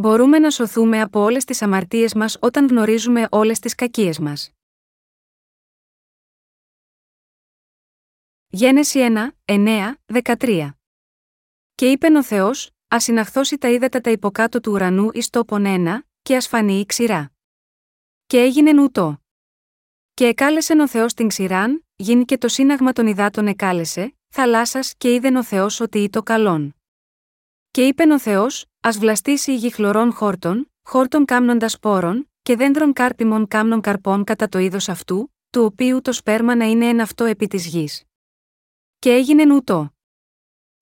Μπορούμε να σωθούμε από όλες τις αμαρτίες μας όταν γνωρίζουμε όλες τις κακίες μας. Γένεση 1, 9, 13. Και είπεν ο Θεός, ας συναχθώσει τα ύδατα τα υποκάτω του ουρανού εις τόπον ένα, και ας φανεί η ξηρά. Και έγινεν ούτω. Και εκάλεσεν ο Θεός την ξηράν, γίνει και το σύναγμα των υδάτων εκάλεσε, θαλάσσας και είδεν ο Θεός ότι ήτο καλόν. Και είπεν ο Θεός, ας βλαστήσει η γη χλωρών χόρτων, χόρτων κάμνοντας σπόρων, και δέντρων κάρπιμων κάμνων καρπών κατά το είδος αυτού, του οποίου το σπέρμα να είναι εν αυτό επί της γης. Και έγινεν ούτω.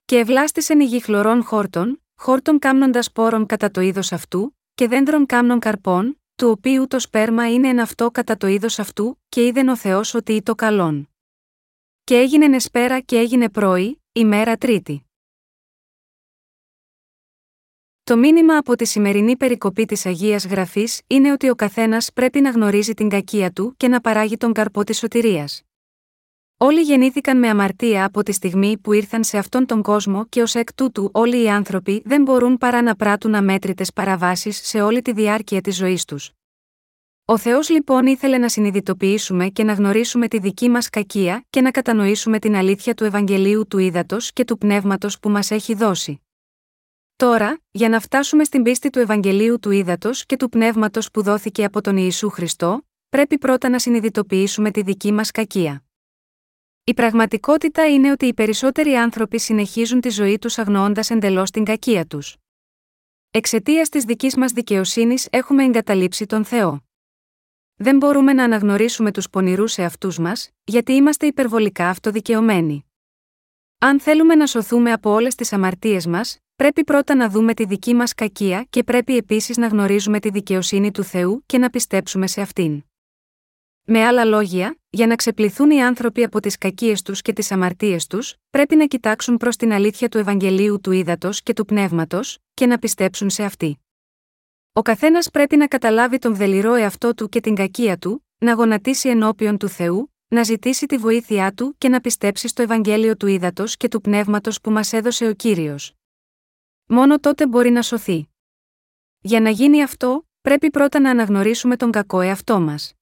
Και ευλάστησεν η γη χλωρών χόρτων, χόρτων κάμνοντας σπόρων κατά το είδος αυτού, και δέντρων κάμνων καρπών, του οποίου το σπέρμα είναι εν αυτό κατά το είδος αυτού, και είδεν ο Θεός ότι ήτο καλόν. Και έγινεν εσπέρα και έγινε πρωί, ημέρα τρίτη. Το μήνυμα από τη σημερινή περικοπή της Αγίας Γραφής είναι ότι ο καθένας πρέπει να γνωρίζει την κακία του και να παράγει τον καρπό της σωτηρίας. Όλοι γεννήθηκαν με αμαρτία από τη στιγμή που ήρθαν σε αυτόν τον κόσμο και ως εκ τούτου όλοι οι άνθρωποι δεν μπορούν παρά να πράττουν αμέτρητες παραβάσεις σε όλη τη διάρκεια της ζωής τους. Ο Θεός λοιπόν ήθελε να συνειδητοποιήσουμε και να γνωρίσουμε τη δική μας κακία και να κατανοήσουμε την αλήθεια του Ευαγγελίου του ύδατος και του πνεύματος που μας έχει δώσει. Τώρα, για να φτάσουμε στην πίστη του Ευαγγελίου του ύδατος και του πνεύματος που δόθηκε από τον Ιησού Χριστό, πρέπει πρώτα να συνειδητοποιήσουμε τη δική μας κακία. Η πραγματικότητα είναι ότι οι περισσότεροι άνθρωποι συνεχίζουν τη ζωή τους αγνοώντας εντελώς την κακία τους. Εξαιτίας της δικής μας δικαιοσύνης έχουμε εγκαταλείψει τον Θεό. Δεν μπορούμε να αναγνωρίσουμε τους πονηρούς εαυτούς μας, γιατί είμαστε υπερβολικά αυτοδικαιωμένοι. Αν θέλουμε να σωθούμε από όλες τις αμαρτίες μας, πρέπει πρώτα να δούμε τη δική μας κακία και πρέπει επίσης να γνωρίζουμε τη δικαιοσύνη του Θεού και να πιστέψουμε σε αυτήν. Με άλλα λόγια, για να ξεπληθούν οι άνθρωποι από τις κακίες τους και τις αμαρτίες τους, πρέπει να κοιτάξουν προς την αλήθεια του Ευαγγελίου του ύδατος και του πνεύματος και να πιστέψουν σε αυτή. Ο καθένας πρέπει να καταλάβει τον βδελιρό εαυτό του και την κακία του, να γονατίσει ενώπιον του Θεού, να ζητήσει τη βοήθειά του και να πιστέψει στο Ευαγγέλιο του ύδατος και του πνεύματος που μας έδωσε ο Κύριος. Μόνο τότε μπορεί να σωθεί. Για να γίνει αυτό, πρέπει πρώτα να αναγνωρίσουμε τον κακό εαυτό μας.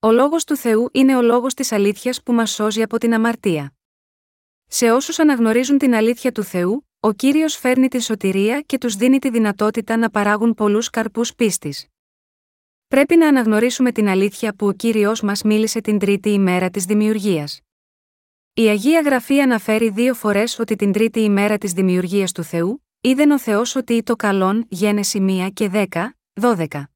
Ο λόγος του Θεού είναι ο λόγος της αλήθειας που μας σώζει από την αμαρτία. Σε όσους αναγνωρίζουν την αλήθεια του Θεού, ο Κύριος φέρνει τη σωτηρία και τους δίνει τη δυνατότητα να παράγουν πολλούς καρπούς πίστης. Πρέπει να αναγνωρίσουμε την αλήθεια που ο Κύριος μας μίλησε την τρίτη ημέρα της δημιουργίας. Η Αγία Γραφή αναφέρει 2 φορές ότι την τρίτη ημέρα της δημιουργίας του Θεού, είδεν ο Θεός ότι ήτο καλόν, Γένεση 1 και 10, 12.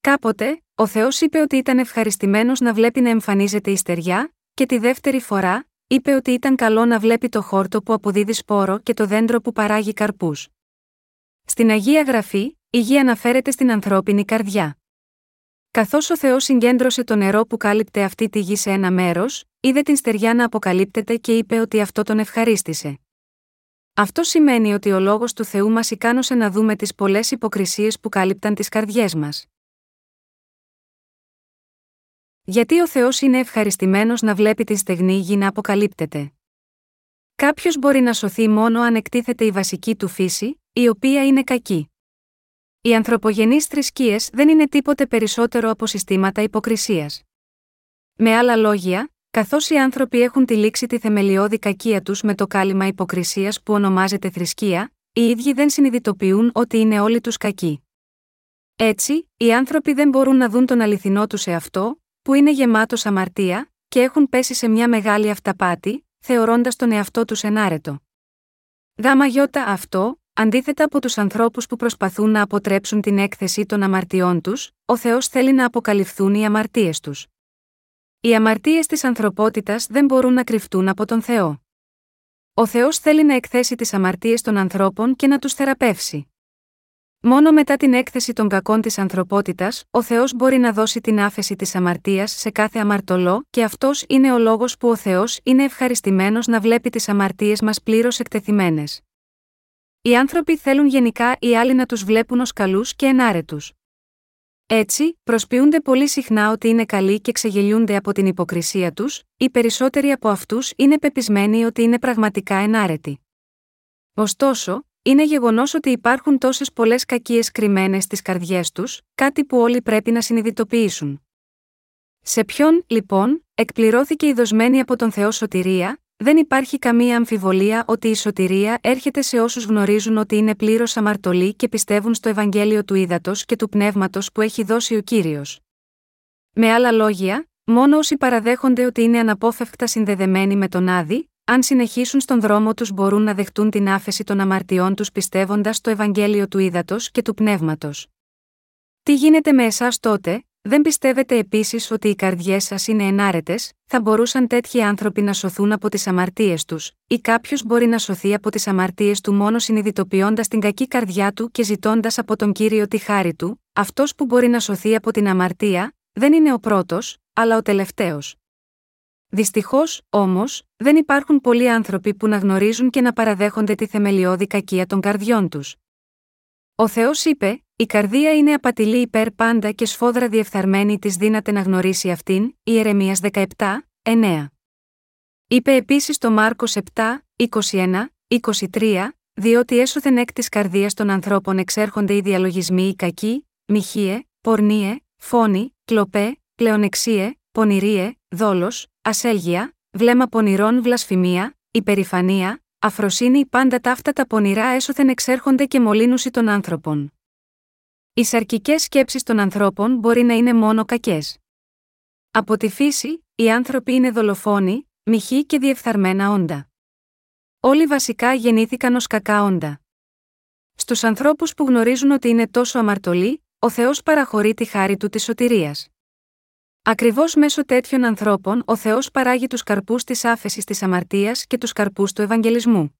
Κάποτε, ο Θεός είπε ότι ήταν ευχαριστημένος να βλέπει να εμφανίζεται η στεριά, και τη 2η φορά, είπε ότι ήταν καλό να βλέπει το χόρτο που αποδίδει σπόρο και το δέντρο που παράγει καρπούς. Στην Αγία Γραφή, η γη αναφέρεται στην ανθρώπινη καρδιά. Καθώς ο Θεός συγκέντρωσε το νερό που κάλυπτε αυτή τη γη σε ένα μέρος, είδε την στεριά να αποκαλύπτεται και είπε ότι αυτό τον ευχαρίστησε. Αυτό σημαίνει ότι ο λόγος του Θεού μας ικάνωσε να δούμε τις πολλές υποκρισίες που κάλυπταν τις καρδιές μας. Γιατί ο Θεός είναι ευχαριστημένος να βλέπει τη στεγνή γη να αποκαλύπτεται. Κάποιος μπορεί να σωθεί μόνο αν εκτίθεται η βασική του φύση, η οποία είναι κακή. Οι ανθρωπογενείς θρησκείες δεν είναι τίποτε περισσότερο από συστήματα υποκρισίας. Με άλλα λόγια, καθώς οι άνθρωποι έχουν τυλίξει τη θεμελιώδη κακία τους με το κάλυμα υποκρισίας που ονομάζεται θρησκεία, οι ίδιοι δεν συνειδητοποιούν ότι είναι όλοι τους κακοί. Έτσι, οι άνθρωποι δεν μπορούν να δουν τον αληθινό τους εαυτό, που είναι γεμάτος αμαρτία, και έχουν πέσει σε μια μεγάλη αυταπάτη, θεωρώντας τον εαυτό τους ενάρετο. Αυτό, αντίθετα από τους ανθρώπους που προσπαθούν να αποτρέψουν την έκθεση των αμαρτιών τους, ο Θεός θέλει να αποκαλυφθούν οι αμαρτίες τους. Οι αμαρτίες της ανθρωπότητας δεν μπορούν να κρυφτούν από τον Θεό. Ο Θεός θέλει να εκθέσει τις αμαρτίες των ανθρώπων και να τους θεραπεύσει. Μόνο μετά την έκθεση των κακών της ανθρωπότητας, ο Θεός μπορεί να δώσει την άφεση της αμαρτίας σε κάθε αμαρτωλό και αυτός είναι ο λόγος που ο Θεός είναι ευχαριστημένος να βλέπει τις αμαρτίες μας πλήρως εκτεθειμένες. Οι άνθρωποι θέλουν γενικά οι άλλοι να τους βλέπουν ως καλούς και ενάρετους. Έτσι, προσποιούνται πολύ συχνά ότι είναι καλοί και ξεγελιούνται από την υποκρισία τους, οι περισσότεροι από αυτούς είναι πεπισμένοι ότι είναι πραγματικά ενάρετοι. Ωστόσο, Είναι γεγονός ότι υπάρχουν τόσες πολλές κακίες κρυμμένες στις καρδιές τους, κάτι που όλοι πρέπει να συνειδητοποιήσουν. Σε ποιον, λοιπόν, εκπληρώθηκε η δοσμένη από τον Θεό σωτηρία, δεν υπάρχει καμία αμφιβολία ότι η σωτηρία έρχεται σε όσους γνωρίζουν ότι είναι πλήρως αμαρτωλοί και πιστεύουν στο Ευαγγέλιο του ύδατος και του πνεύματος που έχει δώσει ο Κύριος. Με άλλα λόγια, μόνο όσοι παραδέχονται ότι είναι αναπόφευκτα συνδεδεμένοι με τον Άδη, αν συνεχίσουν στον δρόμο τους μπορούν να δεχτούν την άφεση των αμαρτιών τους πιστεύοντας στο Ευαγγέλιο του ύδατος και του πνεύματος. Τι γίνεται με εσάς τότε? Δεν πιστεύετε επίσης ότι οι καρδιές σας είναι ενάρετες? Θα μπορούσαν τέτοιοι άνθρωποι να σωθούν από τις αμαρτίες τους, ή κάποιος μπορεί να σωθεί από τις αμαρτίες του μόνο συνειδητοποιώντας την κακή καρδιά του και ζητώντας από τον Κύριο τη χάρη του? Αυτός που μπορεί να σωθεί από την αμαρτία, δεν είναι ο πρώτος, αλλά ο τελευταίος. Δυστυχώς, όμως, δεν υπάρχουν πολλοί άνθρωποι που να γνωρίζουν και να παραδέχονται τη θεμελιώδη κακία των καρδιών τους. Ο Θεός είπε: «Η καρδία είναι απατηλή υπέρ πάντα και σφόδρα διεφθαρμένη, της δύναται να γνωρίσει αυτήν», Ιερεμίας 17, 9. Είπε επίσης το Μάρκος 7, 21, 23, «Διότι έσωθεν εκ της καρδίας των ανθρώπων εξέρχονται οι διαλογισμοί οι κακοί, μοιχείε, πορνίε, φόνοι, κλοπέ, πλεονεξίε, πονηρίε, δόλος, ασέλγεια, βλέμμα πονηρών, βλασφημία, υπερηφανία, αφροσύνη, πάντα ταύτα τα πονηρά έσωθεν εξέρχονται και μολύνουση των άνθρωπων». Οι σαρκικές σκέψεις των ανθρώπων μπορεί να είναι μόνο κακές. Από τη φύση, οι άνθρωποι είναι δολοφόνοι, μοιχοί και διεφθαρμένα όντα. Όλοι βασικά γεννήθηκαν ως κακά όντα. Στους ανθρώπους που γνωρίζουν ότι είναι τόσο αμαρτωλοί, ο Θεός παραχωρεί τη χάρη του της σωτηρίας. Ακριβώς μέσω τέτοιων ανθρώπων ο Θεός παράγει τους καρπούς της άφεσης της αμαρτίας και τους καρπούς του Ευαγγελισμού.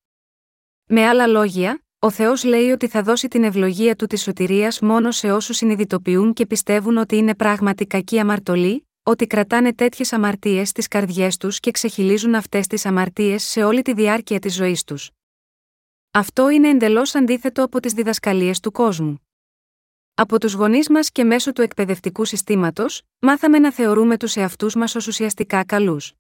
Με άλλα λόγια, ο Θεός λέει ότι θα δώσει την ευλογία του της σωτηρίας μόνο σε όσους συνειδητοποιούν και πιστεύουν ότι είναι πράγματι κακοί αμαρτωλοί, ότι κρατάνε τέτοιες αμαρτίες στις καρδιές τους και ξεχυλίζουν αυτές τις αμαρτίες σε όλη τη διάρκεια της ζωής τους. Αυτό είναι εντελώς αντίθετο από τις διδασκαλίες του κόσμου. Από τους γονείς μας και μέσω του εκπαιδευτικού συστήματος, μάθαμε να θεωρούμε τους εαυτούς μας ως ουσιαστικά καλούς.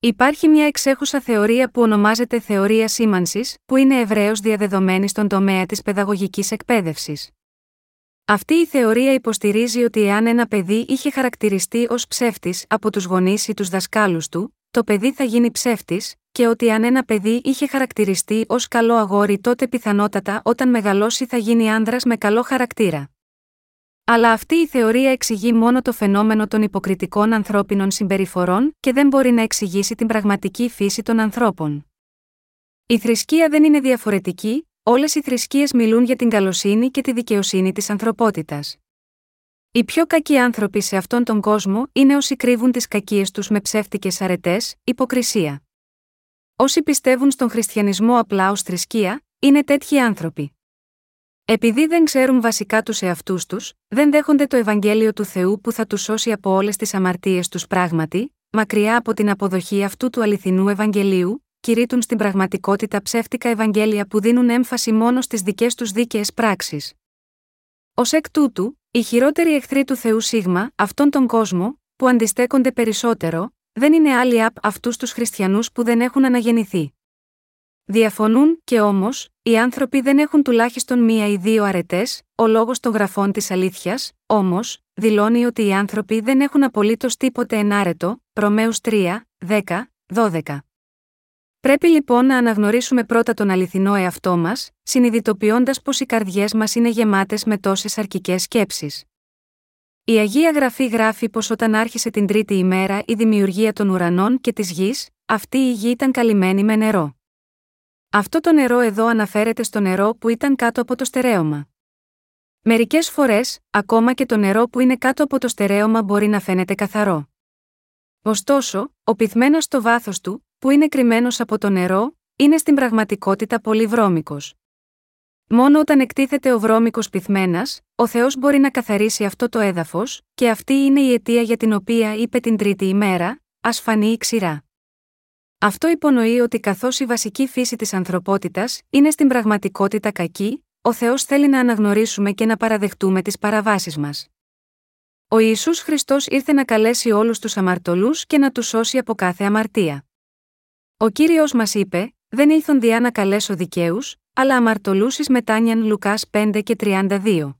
Υπάρχει μια εξέχουσα θεωρία που ονομάζεται θεωρία σήμανσης, που είναι ευρέως διαδεδομένη στον τομέα της παιδαγωγικής εκπαίδευσης. Αυτή η θεωρία υποστηρίζει ότι εάν ένα παιδί είχε χαρακτηριστεί ως ψεύτης από τους γονείς ή τους δασκάλους του, το παιδί θα γίνει ψεύτης, και ότι αν ένα παιδί είχε χαρακτηριστεί ως καλό αγόρι, τότε πιθανότατα όταν μεγαλώσει θα γίνει άνδρας με καλό χαρακτήρα. Αλλά αυτή η θεωρία εξηγεί μόνο το φαινόμενο των υποκριτικών ανθρώπινων συμπεριφορών και δεν μπορεί να εξηγήσει την πραγματική φύση των ανθρώπων. Η θρησκεία δεν είναι διαφορετική, όλες οι θρησκείες μιλούν για την καλοσύνη και τη δικαιοσύνη της ανθρωπότητας. Οι πιο κακοί άνθρωποι σε αυτόν τον κόσμο είναι όσοι κρύβουν τις κακίες τους με ψεύτικες αρετές, υποκρισία. Όσοι πιστεύουν στον χριστιανισμό απλά ως θρησκεία, είναι τέτοιοι άνθρωποι. Επειδή δεν ξέρουν βασικά τους εαυτούς τους, δεν δέχονται το Ευαγγέλιο του Θεού που θα τους σώσει από όλες τις αμαρτίες τους πράγματι, μακριά από την αποδοχή αυτού του αληθινού Ευαγγελίου, κηρύττουν στην πραγματικότητα ψεύτικα Ευαγγέλια που δίνουν έμφαση μόνο στις δικές τους δίκαιες πράξεις. Ως εκ τούτου, οι χειρότεροι εχθροί του Θεού σίγμα, αυτόν τον κόσμο, που αντιστέκονται περισσότερο, δεν είναι άλλοι απ' αυτούς τους χριστιανούς που δεν έχουν αναγεννηθεί. Διαφωνούν, και όμως, οι άνθρωποι δεν έχουν τουλάχιστον μία ή δύο αρετές. Ο λόγος των γραφών της αλήθειας, όμως, δηλώνει ότι οι άνθρωποι δεν έχουν απολύτως τίποτε ενάρετο. Ρωμαίους 3, 10, 12. Πρέπει λοιπόν να αναγνωρίσουμε πρώτα τον αληθινό εαυτό μας, συνειδητοποιώντας πως οι καρδιές μας είναι γεμάτες με τόσες αρκικές σκέψεις. Η Αγία Γραφή γράφει πως όταν άρχισε την τρίτη ημέρα η δημιουργία των ουρανών και της γης, αυτή η γη ήταν καλυμμένη με νερό. Αυτό το νερό εδώ αναφέρεται στο νερό που ήταν κάτω από το στερέωμα. Μερικές φορές, ακόμα και το νερό που είναι κάτω από το στερέωμα μπορεί να φαίνεται καθαρό. Ωστόσο, ο πυθμένος στο βάθος του, που είναι κρυμμένος από το νερό, είναι στην πραγματικότητα πολύ βρώμικος. Μόνο όταν εκτίθεται ο βρώμικος πυθμένας, ο Θεός μπορεί να καθαρίσει αυτό το έδαφος, και αυτή είναι η αιτία για την οποία είπε την τρίτη ημέρα, ας φανεί η ξηρά. Αυτό υπονοεί ότι καθώς η βασική φύση της ανθρωπότητας είναι στην πραγματικότητα κακή, ο Θεός θέλει να αναγνωρίσουμε και να παραδεχτούμε τις παραβάσεις μας. Ο Ιησούς Χριστός ήρθε να καλέσει όλους τους αμαρτωλούς και να τους σώσει από κάθε αμαρτία. Ο Κύριος μας είπε: «Δεν ήλθον διά να καλέσω δικαίους, αλλά αμαρτωλούσης μετάνοιαν Λουκάς 5 και 32.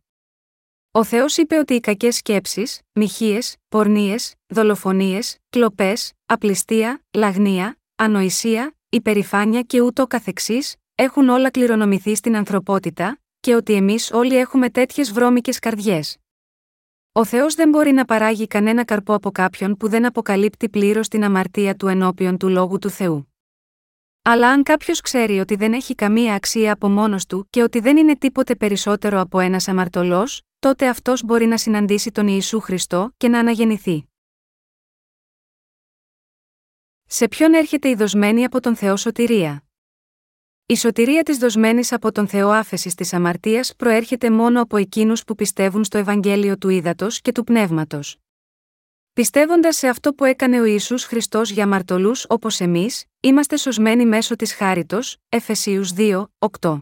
Ο Θεός είπε ότι οι κακές σκέψεις, μοιχείες, πορνίες, δολοφονίες, κλοπές, απληστία, λαγνία, ανοησία, υπερηφάνεια και ούτω καθεξής, έχουν όλα κληρονομηθεί στην ανθρωπότητα και ότι εμείς όλοι έχουμε τέτοιες βρώμικες καρδιές. Ο Θεός δεν μπορεί να παράγει κανένα καρπό από κάποιον που δεν αποκαλύπτει πλήρως την αμαρτία του ενώπιον του Λόγου του Θεού. Αλλά αν κάποιος ξέρει ότι δεν έχει καμία αξία από μόνος του και ότι δεν είναι τίποτε περισσότερο από ένας αμαρτωλός, τότε αυτός μπορεί να συναντήσει τον Ιησού Χριστό και να αναγεννηθεί. Σε ποιον έρχεται η δοσμένη από τον Θεό σωτηρία? Η σωτηρία της δοσμένης από τον Θεό άφεσης της αμαρτίας προέρχεται μόνο από εκείνους που πιστεύουν στο Ευαγγέλιο του ύδατος και του πνεύματος. Πιστεύοντας σε αυτό που έκανε ο Ιησούς Χριστός για αμαρτωλούς όπως εμείς, είμαστε σωσμένοι μέσω της χάριτος, Εφεσίους 2, 8.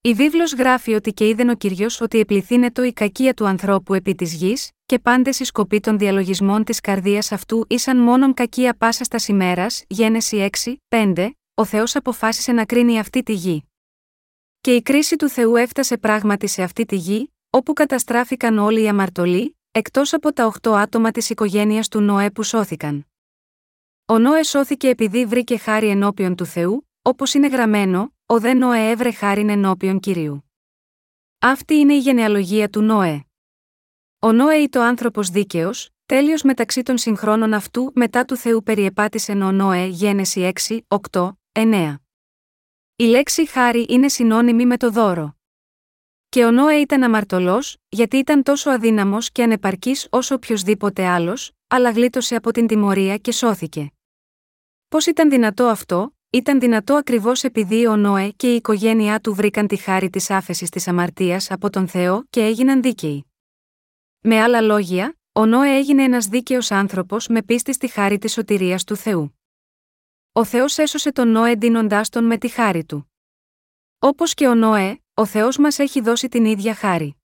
Η βίβλος γράφει ότι και είδεν ο Κύριος ότι επληθύνετο η κακία του ανθρώπου επί της γης, και πάντες οι σκοποί των διαλογισμών της καρδίας αυτού ήσαν μόνον κακία πάσας τας ημέρας, Γένεση 6, 5. Ο Θεός αποφάσισε να κρίνει αυτή τη γη. Και η κρίση του Θεού έφτασε πράγματι σε αυτή τη γη, όπου καταστράφηκαν όλοι οι αμαρτωλοί, εκτός από τα 8 άτομα της οικογένειας του Νοέ που σώθηκαν. Ο Νοέ σώθηκε επειδή βρήκε χάρη ενώπιον του Θεού, όπως είναι γραμμένο, ο δε Νοέ έβρε χάριν ενώπιον Κυρίου. Αυτή είναι η γενεαλογία του Νοέ. Ο Νοέ είτο άνθρωπος δίκαιος, τέλειος μεταξύ των συγχρόνων αυτού μετά του Θεού περιεπάτησεν ο Νοέ Γένεση 6, 8. 9. Η λέξη χάρη είναι συνώνυμη με το δώρο. Και ο Νόε ήταν αμαρτωλός, γιατί ήταν τόσο αδύναμος και ανεπαρκής όσο οποιοσδήποτε άλλος, αλλά γλίτωσε από την τιμωρία και σώθηκε. Πώς ήταν δυνατό αυτό? Ήταν δυνατό ακριβώς επειδή ο Νόε και η οικογένειά του βρήκαν τη χάρη της άφεσης της αμαρτίας από τον Θεό και έγιναν δίκαιοι. Με άλλα λόγια, ο Νόε έγινε ένας δίκαιος άνθρωπος με πίστη στη χάρη της σωτηρίας του Θεού. Ο Θεός έσωσε τον Νόε δίνοντάς τον με τη χάρη του. Όπως και ο Νόε, ο Θεός μας έχει δώσει την ίδια χάρη.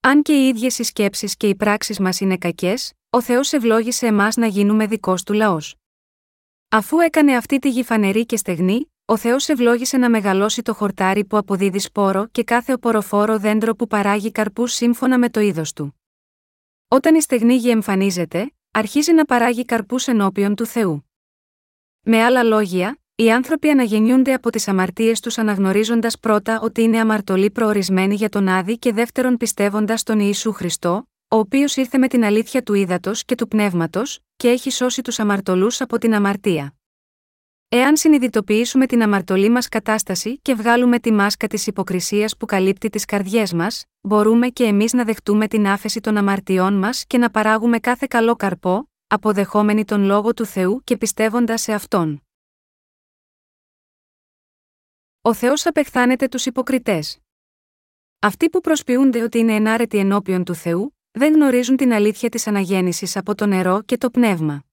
Αν και οι ίδιες οι σκέψεις και οι πράξεις μας είναι κακές, ο Θεός ευλόγησε εμάς να γίνουμε δικός του λαός. Αφού έκανε αυτή τη γη φανερή και στεγνή, ο Θεός ευλόγησε να μεγαλώσει το χορτάρι που αποδίδει σπόρο και κάθε οποροφόρο δέντρο που παράγει καρπούς σύμφωνα με το είδος του. Όταν η στεγνή γη εμφανίζεται, αρχίζει να παράγει καρπούς ενώπιον του Θεού. Με άλλα λόγια, οι άνθρωποι αναγεννιούνται από τις αμαρτίες τους αναγνωρίζοντας πρώτα ότι είναι αμαρτωλοί προορισμένοι για τον Άδη και δεύτερον πιστεύοντας τον Ιησού Χριστό, ο οποίος ήρθε με την αλήθεια του ύδατος και του πνεύματος και έχει σώσει τους αμαρτωλούς από την αμαρτία. Εάν συνειδητοποιήσουμε την αμαρτωλή μας κατάσταση και βγάλουμε τη μάσκα της υποκρισίας που καλύπτει τις καρδιές μας, μπορούμε και εμείς να δεχτούμε την άφεση των αμαρτιών μας και να παράγουμε κάθε καλό καρπό, αποδεχόμενοι τον Λόγο του Θεού και πιστεύοντας σε Αυτόν. Ο Θεός απεχθάνεται τους υποκριτές. Αυτοί που προσποιούνται ότι είναι ενάρετοι ενώπιον του Θεού, δεν γνωρίζουν την αλήθεια της αναγέννησης από το νερό και το πνεύμα.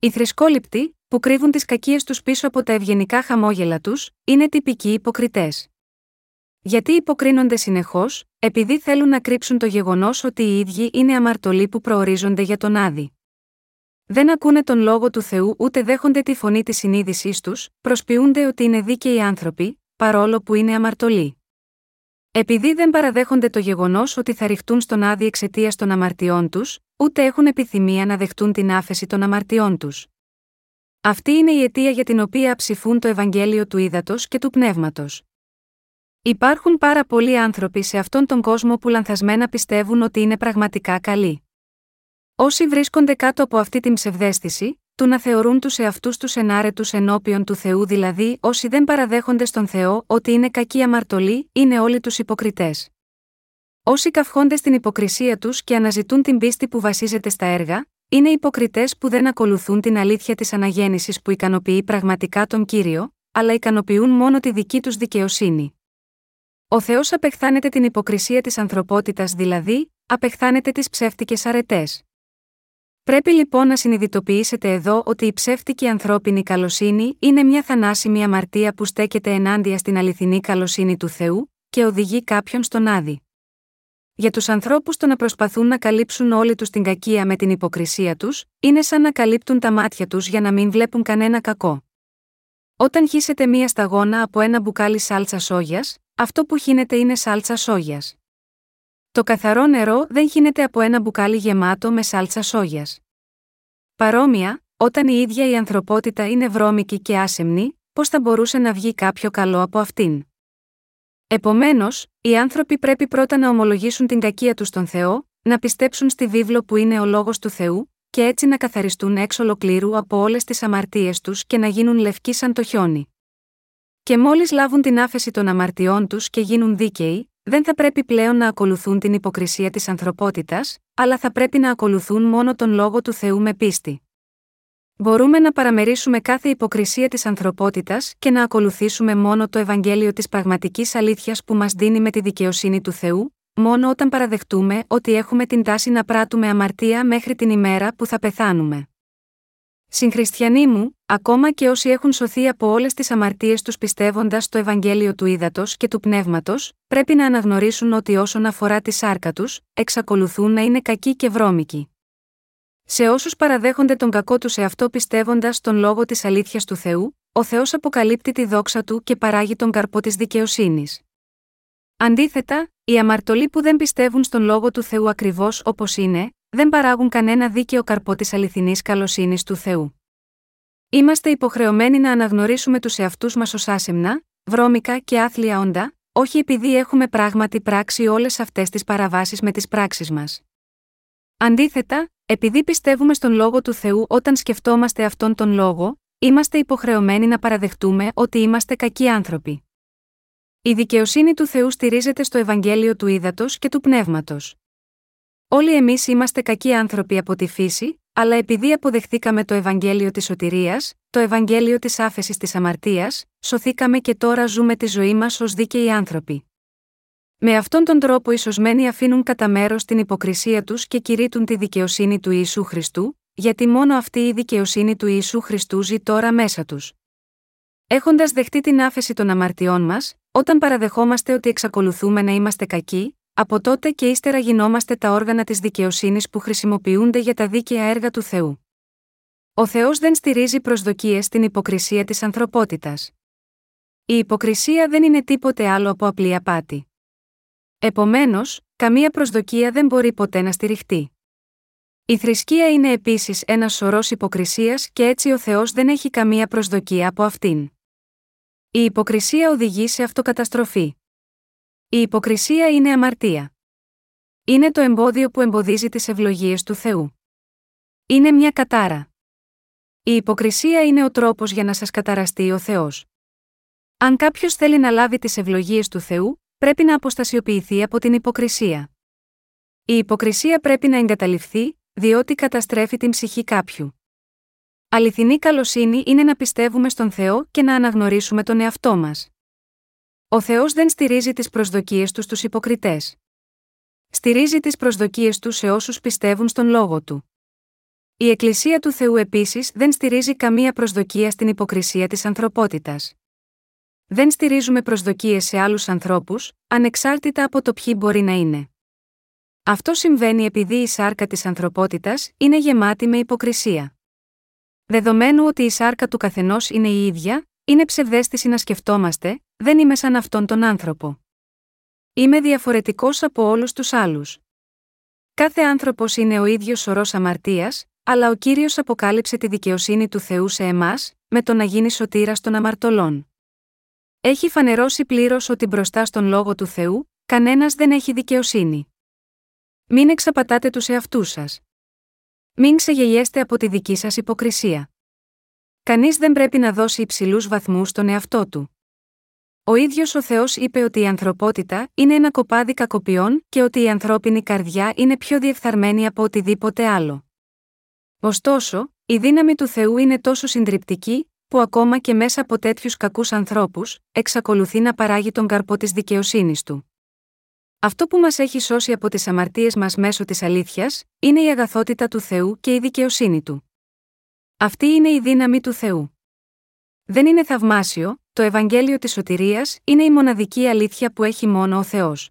Οι θρησκόληπτοι, που κρύβουν τις κακίες τους πίσω από τα ευγενικά χαμόγελα τους, είναι τυπικοί υποκριτές. Γιατί υποκρίνονται συνεχώς? Επειδή θέλουν να κρύψουν το γεγονός ότι οι ίδιοι είναι αμαρτωλοί που προορίζονται για τον Άδη. Δεν ακούνε τον Λόγο του Θεού ούτε δέχονται τη φωνή της συνείδησής τους, προσποιούνται ότι είναι δίκαιοι άνθρωποι, παρόλο που είναι αμαρτωλοί. Επειδή δεν παραδέχονται το γεγονός ότι θα ριχτούν στον Άδη εξαιτίας των αμαρτιών τους, ούτε έχουν επιθυμία να δεχτούν την άφεση των αμαρτιών τους. Αυτή είναι η αιτία για την οποία αψηφούν το Ευαγγέλιο του ύδατος και του πνεύματος. Υπάρχουν πάρα πολλοί άνθρωποι σε αυτόν τον κόσμο που λανθασμένα πιστεύουν ότι είναι πραγματικά καλοί. Όσοι βρίσκονται κάτω από αυτή την ψευδαίσθηση, του να θεωρούν τους εαυτούς τους ενάρετους ενώπιον του Θεού, δηλαδή όσοι δεν παραδέχονται στον Θεό ότι είναι κακοί αμαρτωλοί, είναι όλοι τους υποκριτές. Όσοι καυχόνται στην υποκρισία τους και αναζητούν την πίστη που βασίζεται στα έργα, είναι υποκριτές που δεν ακολουθούν την αλήθεια της αναγέννησης που ικανοποιεί πραγματικά τον Κύριο, αλλά ικανοποιούν μόνο τη δική τους δικαιοσύνη. Ο Θεός απεχθάνεται την υποκρισία της ανθρωπότητας, δηλαδή, απεχθάνεται τις ψεύτικες αρετές. Πρέπει λοιπόν να συνειδητοποιήσετε εδώ ότι η ψεύτικη ανθρώπινη καλοσύνη είναι μια θανάσιμη αμαρτία που στέκεται ενάντια στην αληθινή καλοσύνη του Θεού και οδηγεί κάποιον στον Άδη. Για τους ανθρώπους το να προσπαθούν να καλύψουν όλη τους την κακία με την υποκρισία τους, είναι σαν να καλύπτουν τα μάτια τους για να μην βλέπουν κανένα κακό. Όταν χύσετε μία σταγόνα από ένα μπουκάλι σάλτσα σόγιας, αυτό που χύνεται είναι σάλτσα σόγιας. Το καθαρό νερό δεν χύνεται από ένα μπουκάλι γεμάτο με σάλτσα σόγιας. Παρόμοια, όταν η ίδια η ανθρωπότητα είναι βρώμικη και άσεμνη, πώς θα μπορούσε να βγει κάποιο καλό από αυτήν? Επομένως, οι άνθρωποι πρέπει πρώτα να ομολογήσουν την κακία τους στον Θεό, να πιστέψουν στη βίβλο που είναι ο Λόγος του Θεού, και έτσι να καθαριστούν εξ ολοκλήρου από όλες τις αμαρτίες τους και να γίνουν λευκοί σαν το χιόνι. Και μόλις λάβουν την άφεση των αμαρτιών τους και γίνουν δίκαιοι, δεν θα πρέπει πλέον να ακολουθούν την υποκρισία της ανθρωπότητας, αλλά θα πρέπει να ακολουθούν μόνο τον Λόγο του Θεού με πίστη. Μπορούμε να παραμερίσουμε κάθε υποκρισία της ανθρωπότητας και να ακολουθήσουμε μόνο το Ευαγγέλιο της πραγματικής αλήθειας που μας δίνει με τη δικαιοσύνη του Θεού, μόνο όταν παραδεχτούμε ότι έχουμε την τάση να πράττουμε αμαρτία μέχρι την ημέρα που θα πεθάνουμε. Συγχριστιανοί μου, ακόμα και όσοι έχουν σωθεί από όλες τις αμαρτίες τους πιστεύοντας το Ευαγγέλιο του ύδατος και του πνεύματος, πρέπει να αναγνωρίσουν ότι όσον αφορά τη σάρκα τους, εξακολουθούν να είναι κακοί και βρώμικοι. Σε όσους παραδέχονται τον κακό τους εαυτό πιστεύοντας τον λόγο της αλήθειας του Θεού, ο Θεός αποκαλύπτει τη δόξα του και παράγει τον καρπό της δικαιοσύνης. Αντίθετα, οι αμαρτωλοί που δεν πιστεύουν στον λόγο του Θεού ακριβώς όπως είναι, δεν παράγουν κανένα δίκαιο καρπό της αληθινής καλοσύνης του Θεού. Είμαστε υποχρεωμένοι να αναγνωρίσουμε τους εαυτούς μας ως άσεμνα, βρώμικα και άθλια όντα, όχι επειδή έχουμε πράγματι πράξει όλες αυτές τις παραβάσεις με τις πράξεις μας. Αντίθετα, επειδή πιστεύουμε στον λόγο του Θεού όταν σκεφτόμαστε αυτόν τον λόγο, είμαστε υποχρεωμένοι να παραδεχτούμε ότι είμαστε κακοί άνθρωποι. Η δικαιοσύνη του Θεού στηρίζεται στο Ευαγγέλιο του ύδατος και του πνεύματος. Όλοι εμείς είμαστε κακοί άνθρωποι από τη φύση, αλλά επειδή αποδεχθήκαμε το Ευαγγέλιο της σωτηρίας, το Ευαγγέλιο της άφεσης της αμαρτίας, σωθήκαμε και τώρα ζούμε τη ζωή μας ως δίκαιοι άνθρωποι. Με αυτόν τον τρόπο οι σωσμένοι αφήνουν κατά μέρος την υποκρισία τους και κηρύττουν τη δικαιοσύνη του Ιησού Χριστού, γιατί μόνο αυτή η δικαιοσύνη του Ιησού Χριστού ζει τώρα μέσα τους. Έχοντας δεχτεί την άφεση των αμαρτιών μας, όταν παραδεχόμαστε ότι εξακολουθούμε να είμαστε κακοί, από τότε και ύστερα γινόμαστε τα όργανα της δικαιοσύνης που χρησιμοποιούνται για τα δίκαια έργα του Θεού. Ο Θεός δεν στηρίζει προσδοκίες στην υποκρισία της ανθρωπότητας. Η υποκρισία δεν είναι τίποτε άλλο από απλή απάτη. Επομένως, καμία προσδοκία δεν μπορεί ποτέ να στηριχτεί. Η θρησκεία είναι επίσης ένας σωρός υποκρισίας και έτσι ο Θεός δεν έχει καμία προσδοκία από αυτήν. Η υποκρισία οδηγεί σε αυτοκαταστροφή. Η υποκρισία είναι αμαρτία. Είναι το εμπόδιο που εμποδίζει τις ευλογίες του Θεού. Είναι μια κατάρα. Η υποκρισία είναι ο τρόπος για να σας καταραστεί ο Θεός. Αν κάποιος θέλει να λάβει τις ευλογίες του Θεού, πρέπει να αποστασιοποιηθεί από την υποκρισία. Η υποκρισία πρέπει να εγκαταλειφθεί, διότι καταστρέφει την ψυχή κάποιου. Αληθινή καλοσύνη είναι να πιστεύουμε στον Θεό και να αναγνωρίσουμε τον εαυτό μας. Ο Θεός δεν στηρίζει τις προσδοκίες του στους υποκριτές. Στηρίζει τις προσδοκίες του σε όσους πιστεύουν στον Λόγο του. Η Εκκλησία του Θεού επίσης δεν στηρίζει καμία προσδοκία στην υποκρισία της ανθρωπότητας. Δεν στηρίζουμε προσδοκίες σε άλλους ανθρώπους, ανεξάρτητα από το ποιοι μπορεί να είναι. Αυτό συμβαίνει επειδή η σάρκα της ανθρωπότητας είναι γεμάτη με υποκρισία. Δεδομένου ότι η σάρκα του καθενός είναι η ίδια, είναι ψευδέστηση να σκεφτόμαστε, δεν είμαι σαν αυτόν τον άνθρωπο. Είμαι διαφορετικός από όλους τους άλλους. Κάθε άνθρωπος είναι ο ίδιος σωρός αμαρτίας, αλλά ο Κύριος αποκάλυψε τη δικαιοσύνη του Θεού σε εμάς, με το να γίνει σωτήρας των αμαρτωλών. Έχει φανερώσει πλήρως ότι μπροστά στον Λόγο του Θεού, κανένας δεν έχει δικαιοσύνη. Μην εξαπατάτε τους εαυτούς σας. Μην ξεγελιέστε από τη δική σας υποκρισία. Κανείς δεν πρέπει να δώσει υψηλούς βαθμούς στον εαυτό του. Ο ίδιος ο Θεός είπε ότι η ανθρωπότητα είναι ένα κοπάδι κακοποιών και ότι η ανθρώπινη καρδιά είναι πιο διεφθαρμένη από οτιδήποτε άλλο. Ωστόσο, η δύναμη του Θεού είναι τόσο συντριπτική, που ακόμα και μέσα από τέτοιους κακούς ανθρώπους, εξακολουθεί να παράγει τον καρπό της δικαιοσύνης του. Αυτό που μας έχει σώσει από τις αμαρτίες μας μέσω της αλήθειας, είναι η αγαθότητα του Θεού και η δικαιοσύνη του. Αυτή είναι η δύναμη του Θεού. Δεν είναι θαυμάσιο, το Ευαγγέλιο της σωτηρίας είναι η μοναδική αλήθεια που έχει μόνο ο Θεός.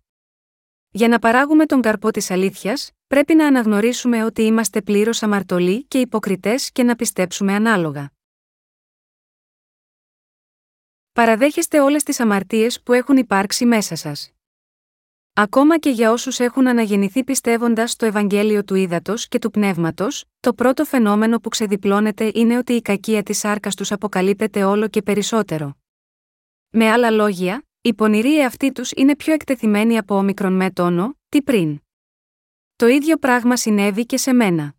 Για να παράγουμε τον καρπό της αλήθειας, πρέπει να αναγνωρίσουμε ότι είμαστε πλήρως αμαρτωλοί και υποκριτές και να πιστέψουμε ανάλογα. Παραδέχεστε όλες τις αμαρτίες που έχουν υπάρξει μέσα σας. Ακόμα και για όσους έχουν αναγεννηθεί πιστεύοντας στο Ευαγγέλιο του Ύδατος και του Πνεύματος, το πρώτο φαινόμενο που ξεδιπλώνεται είναι ότι η κακία της σάρκας τους αποκαλύπτεται όλο και περισσότερο. Με άλλα λόγια, οι πονηροί εαυτοί τους είναι πιο εκτεθειμένοι από όμικρον με τόνο, τι πριν. Το ίδιο πράγμα συνέβη και σε μένα.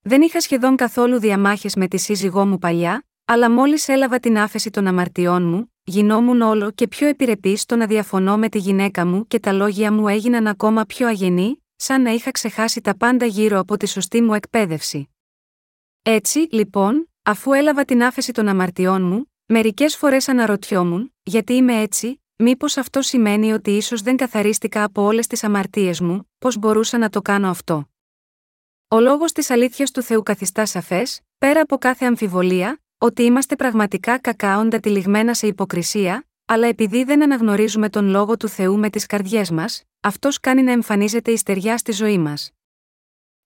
Δεν είχα σχεδόν καθόλου διαμάχες με τη σύζυγό μου παλιά, αλλά μόλις έλαβα την άφεση των αμαρτιών μου, γινόμουν όλο και πιο επιρρεπής στο να διαφωνώ με τη γυναίκα μου και τα λόγια μου έγιναν ακόμα πιο αγενή, σαν να είχα ξεχάσει τα πάντα γύρω από τη σωστή μου εκπαίδευση. Έτσι, λοιπόν, αφού έλαβα την άφεση των αμαρτιών μου, μερικές φορές αναρωτιόμουν, γιατί είμαι έτσι, μήπως αυτό σημαίνει ότι ίσως δεν καθαρίστηκα από όλες τις αμαρτίες μου, πώς μπορούσα να το κάνω αυτό. Ο λόγος της αλήθειας του Θεού καθιστά σαφές, πέρα από κάθε αμφιβολία, ότι είμαστε πραγματικά κακά όντα τυλιγμένα σε υποκρισία, αλλά επειδή δεν αναγνωρίζουμε τον λόγο του Θεού με τις καρδιές μας, αυτός κάνει να εμφανίζεται η στεριά στη ζωή μας.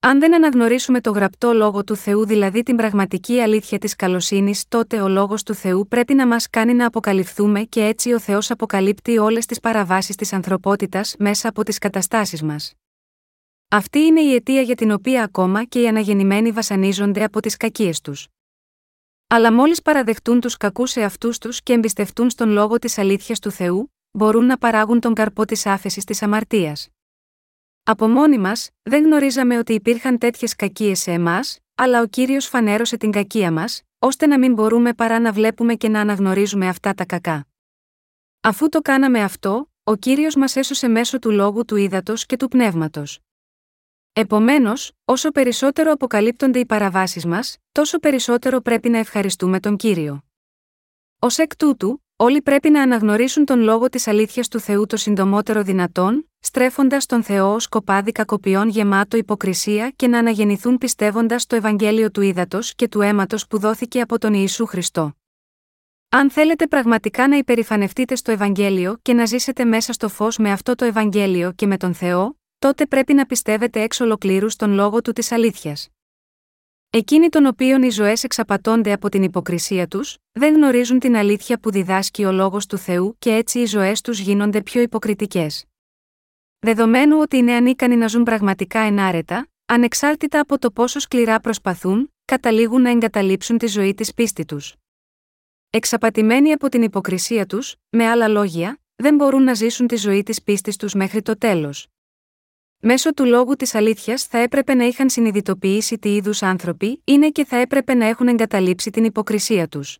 Αν δεν αναγνωρίσουμε το γραπτό λόγο του Θεού, δηλαδή την πραγματική αλήθεια της καλοσύνης, τότε ο λόγος του Θεού πρέπει να μας κάνει να αποκαλυφθούμε και έτσι ο Θεός αποκαλύπτει όλες τις παραβάσεις της ανθρωπότητας μέσα από τις καταστάσεις μας. Αυτή είναι η αιτία για την οποία ακόμα και οι αναγεννημένοι βασανίζονται από τις κακίες τους. Αλλά μόλις παραδεχτούν τους κακούς εαυτούς τους και εμπιστευτούν στον λόγο της αλήθειας του Θεού, μπορούν να παράγουν τον καρπό της άφεσης της αμαρτίας. Από μόνοι μας, δεν γνωρίζαμε ότι υπήρχαν τέτοιες κακίες σε εμάς, αλλά ο Κύριος φανέρωσε την κακία μας, ώστε να μην μπορούμε παρά να βλέπουμε και να αναγνωρίζουμε αυτά τα κακά. Αφού το κάναμε αυτό, ο Κύριος μας έσωσε μέσω του λόγου του ύδατος και του πνεύματος. Επομένως, όσο περισσότερο αποκαλύπτονται οι παραβάσεις μας, τόσο περισσότερο πρέπει να ευχαριστούμε τον Κύριο. Ως εκ τούτου, όλοι πρέπει να αναγνωρίσουν τον λόγο της αλήθειας του Θεού το συντομότερο δυνατόν, στρέφοντας τον Θεό ως κοπάδι κακοποιών γεμάτο υποκρισία και να αναγεννηθούν πιστεύοντας το Ευαγγέλιο του ύδατος και του αίματος που δόθηκε από τον Ιησού Χριστό. Αν θέλετε πραγματικά να υπερηφανευτείτε στο Ευαγγέλιο και να ζήσετε μέσα στο φως με αυτό το Ευαγγέλιο και με τον Θεό, τότε πρέπει να πιστεύετε εξ ολοκλήρου στον λόγο του της αλήθειας. Εκείνοι των οποίων οι ζωές εξαπατώνται από την υποκρισία τους, δεν γνωρίζουν την αλήθεια που διδάσκει ο λόγος του Θεού και έτσι οι ζωές τους γίνονται πιο υποκριτικές. Δεδομένου ότι είναι ανίκανοι να ζουν πραγματικά ενάρετα, ανεξάρτητα από το πόσο σκληρά προσπαθούν, καταλήγουν να εγκαταλείψουν τη ζωή της πίστη τους. Εξαπατημένοι από την υποκρισία τους, με άλλα λόγια, δεν μπορούν να ζήσουν τη ζωή της πίστης τους μέχρι το τέλος. Μέσω του λόγου της αλήθειας θα έπρεπε να είχαν συνειδητοποιήσει τι είδους άνθρωποι είναι και θα έπρεπε να έχουν εγκαταλείψει την υποκρισία τους.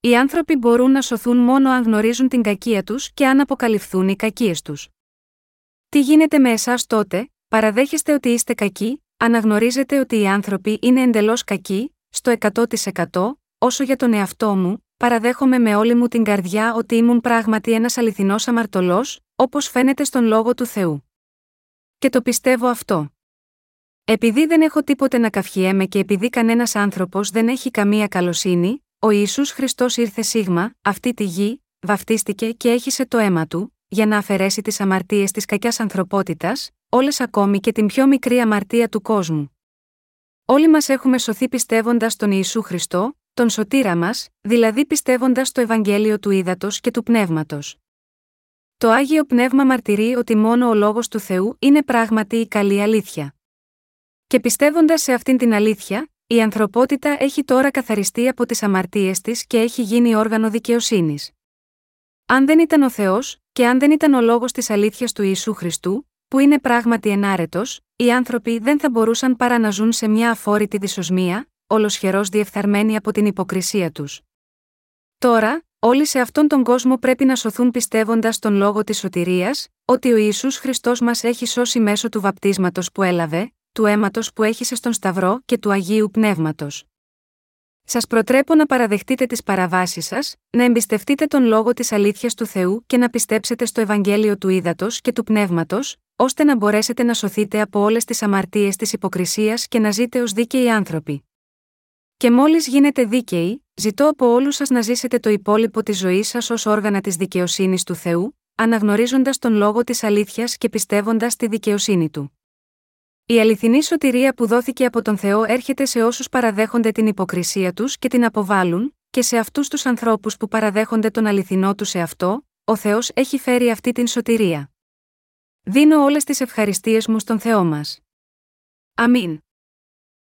Οι άνθρωποι μπορούν να σωθούν μόνο αν γνωρίζουν την κακία τους και αν αποκαλυφθούν οι κακίες τους. Τι γίνεται με εσάς τότε? Παραδέχεστε ότι είστε κακοί, αναγνωρίζετε ότι οι άνθρωποι είναι εντελώς κακοί, στο 100%, όσο για τον εαυτό μου, παραδέχομαι με όλη μου την καρδιά ότι ήμουν πράγματι ένας αληθινός αμαρτωλός, όπως φαίνεται στον λόγο του Θεού. Και το πιστεύω αυτό. Επειδή δεν έχω τίποτε να καυχιέμαι και επειδή κανένας άνθρωπος δεν έχει καμία καλοσύνη, ο Ιησούς Χριστός ήρθε σίγμα, αυτή τη γη, βαφτίστηκε και έχισε το αίμα του, για να αφαιρέσει τις αμαρτίες της κακιάς ανθρωπότητας, όλες ακόμη και την πιο μικρή αμαρτία του κόσμου. Όλοι μας έχουμε σωθεί πιστεύοντας τον Ιησού Χριστό, τον σωτήρα μας, δηλαδή πιστεύοντας το Ευαγγέλιο του ύδατος και του πνεύματος. Το Άγιο Πνεύμα μαρτυρεί ότι μόνο ο λόγος του Θεού είναι πράγματι η καλή αλήθεια. Και πιστεύοντας σε αυτήν την αλήθεια, η ανθρωπότητα έχει τώρα καθαριστεί από τις αμαρτίες της και έχει γίνει όργανο δικαιοσύνης. Αν δεν ήταν ο Θεός, και αν δεν ήταν ο λόγος της αλήθειας του Ιησού Χριστού, που είναι πράγματι ενάρετος, οι άνθρωποι δεν θα μπορούσαν παρά να ζουν σε μια αφόρητη δυσοσμία, ολοσχερώς διεφθαρμένοι από την υποκρισία τους. Τώρα, όλοι σε αυτόν τον κόσμο πρέπει να σωθούν πιστεύοντας τον λόγο της σωτηρίας, ότι ο Ιησούς Χριστός μας έχει σώσει μέσω του βαπτίσματος που έλαβε, του αίματος που έχισε στον Σταυρό και του Αγίου Πνεύματος. Σας προτρέπω να παραδεχτείτε τις παραβάσεις σας, να εμπιστευτείτε τον λόγο της αλήθειας του Θεού και να πιστέψετε στο Ευαγγέλιο του ύδατος και του Πνεύματος, ώστε να μπορέσετε να σωθείτε από όλες τις αμαρτίες της υποκρισίας και να ζείτε ως δίκαιοι άνθρωποι. Και μόλις γίνετε δίκαιοι, ζητώ από όλους σας να ζήσετε το υπόλοιπο της ζωής σας ως όργανα της δικαιοσύνης του Θεού, αναγνωρίζοντας τον λόγο της αλήθειας και πιστεύοντας τη δικαιοσύνη του. Η αληθινή σωτηρία που δόθηκε από τον Θεό έρχεται σε όσους παραδέχονται την υποκρισία τους και την αποβάλλουν, και σε αυτούς τους ανθρώπους που παραδέχονται τον αληθινό τους εαυτό, ο Θεός έχει φέρει αυτή την σωτηρία. Δίνω όλες τις ευχαριστίες μου στον Θεό μας. Αμήν.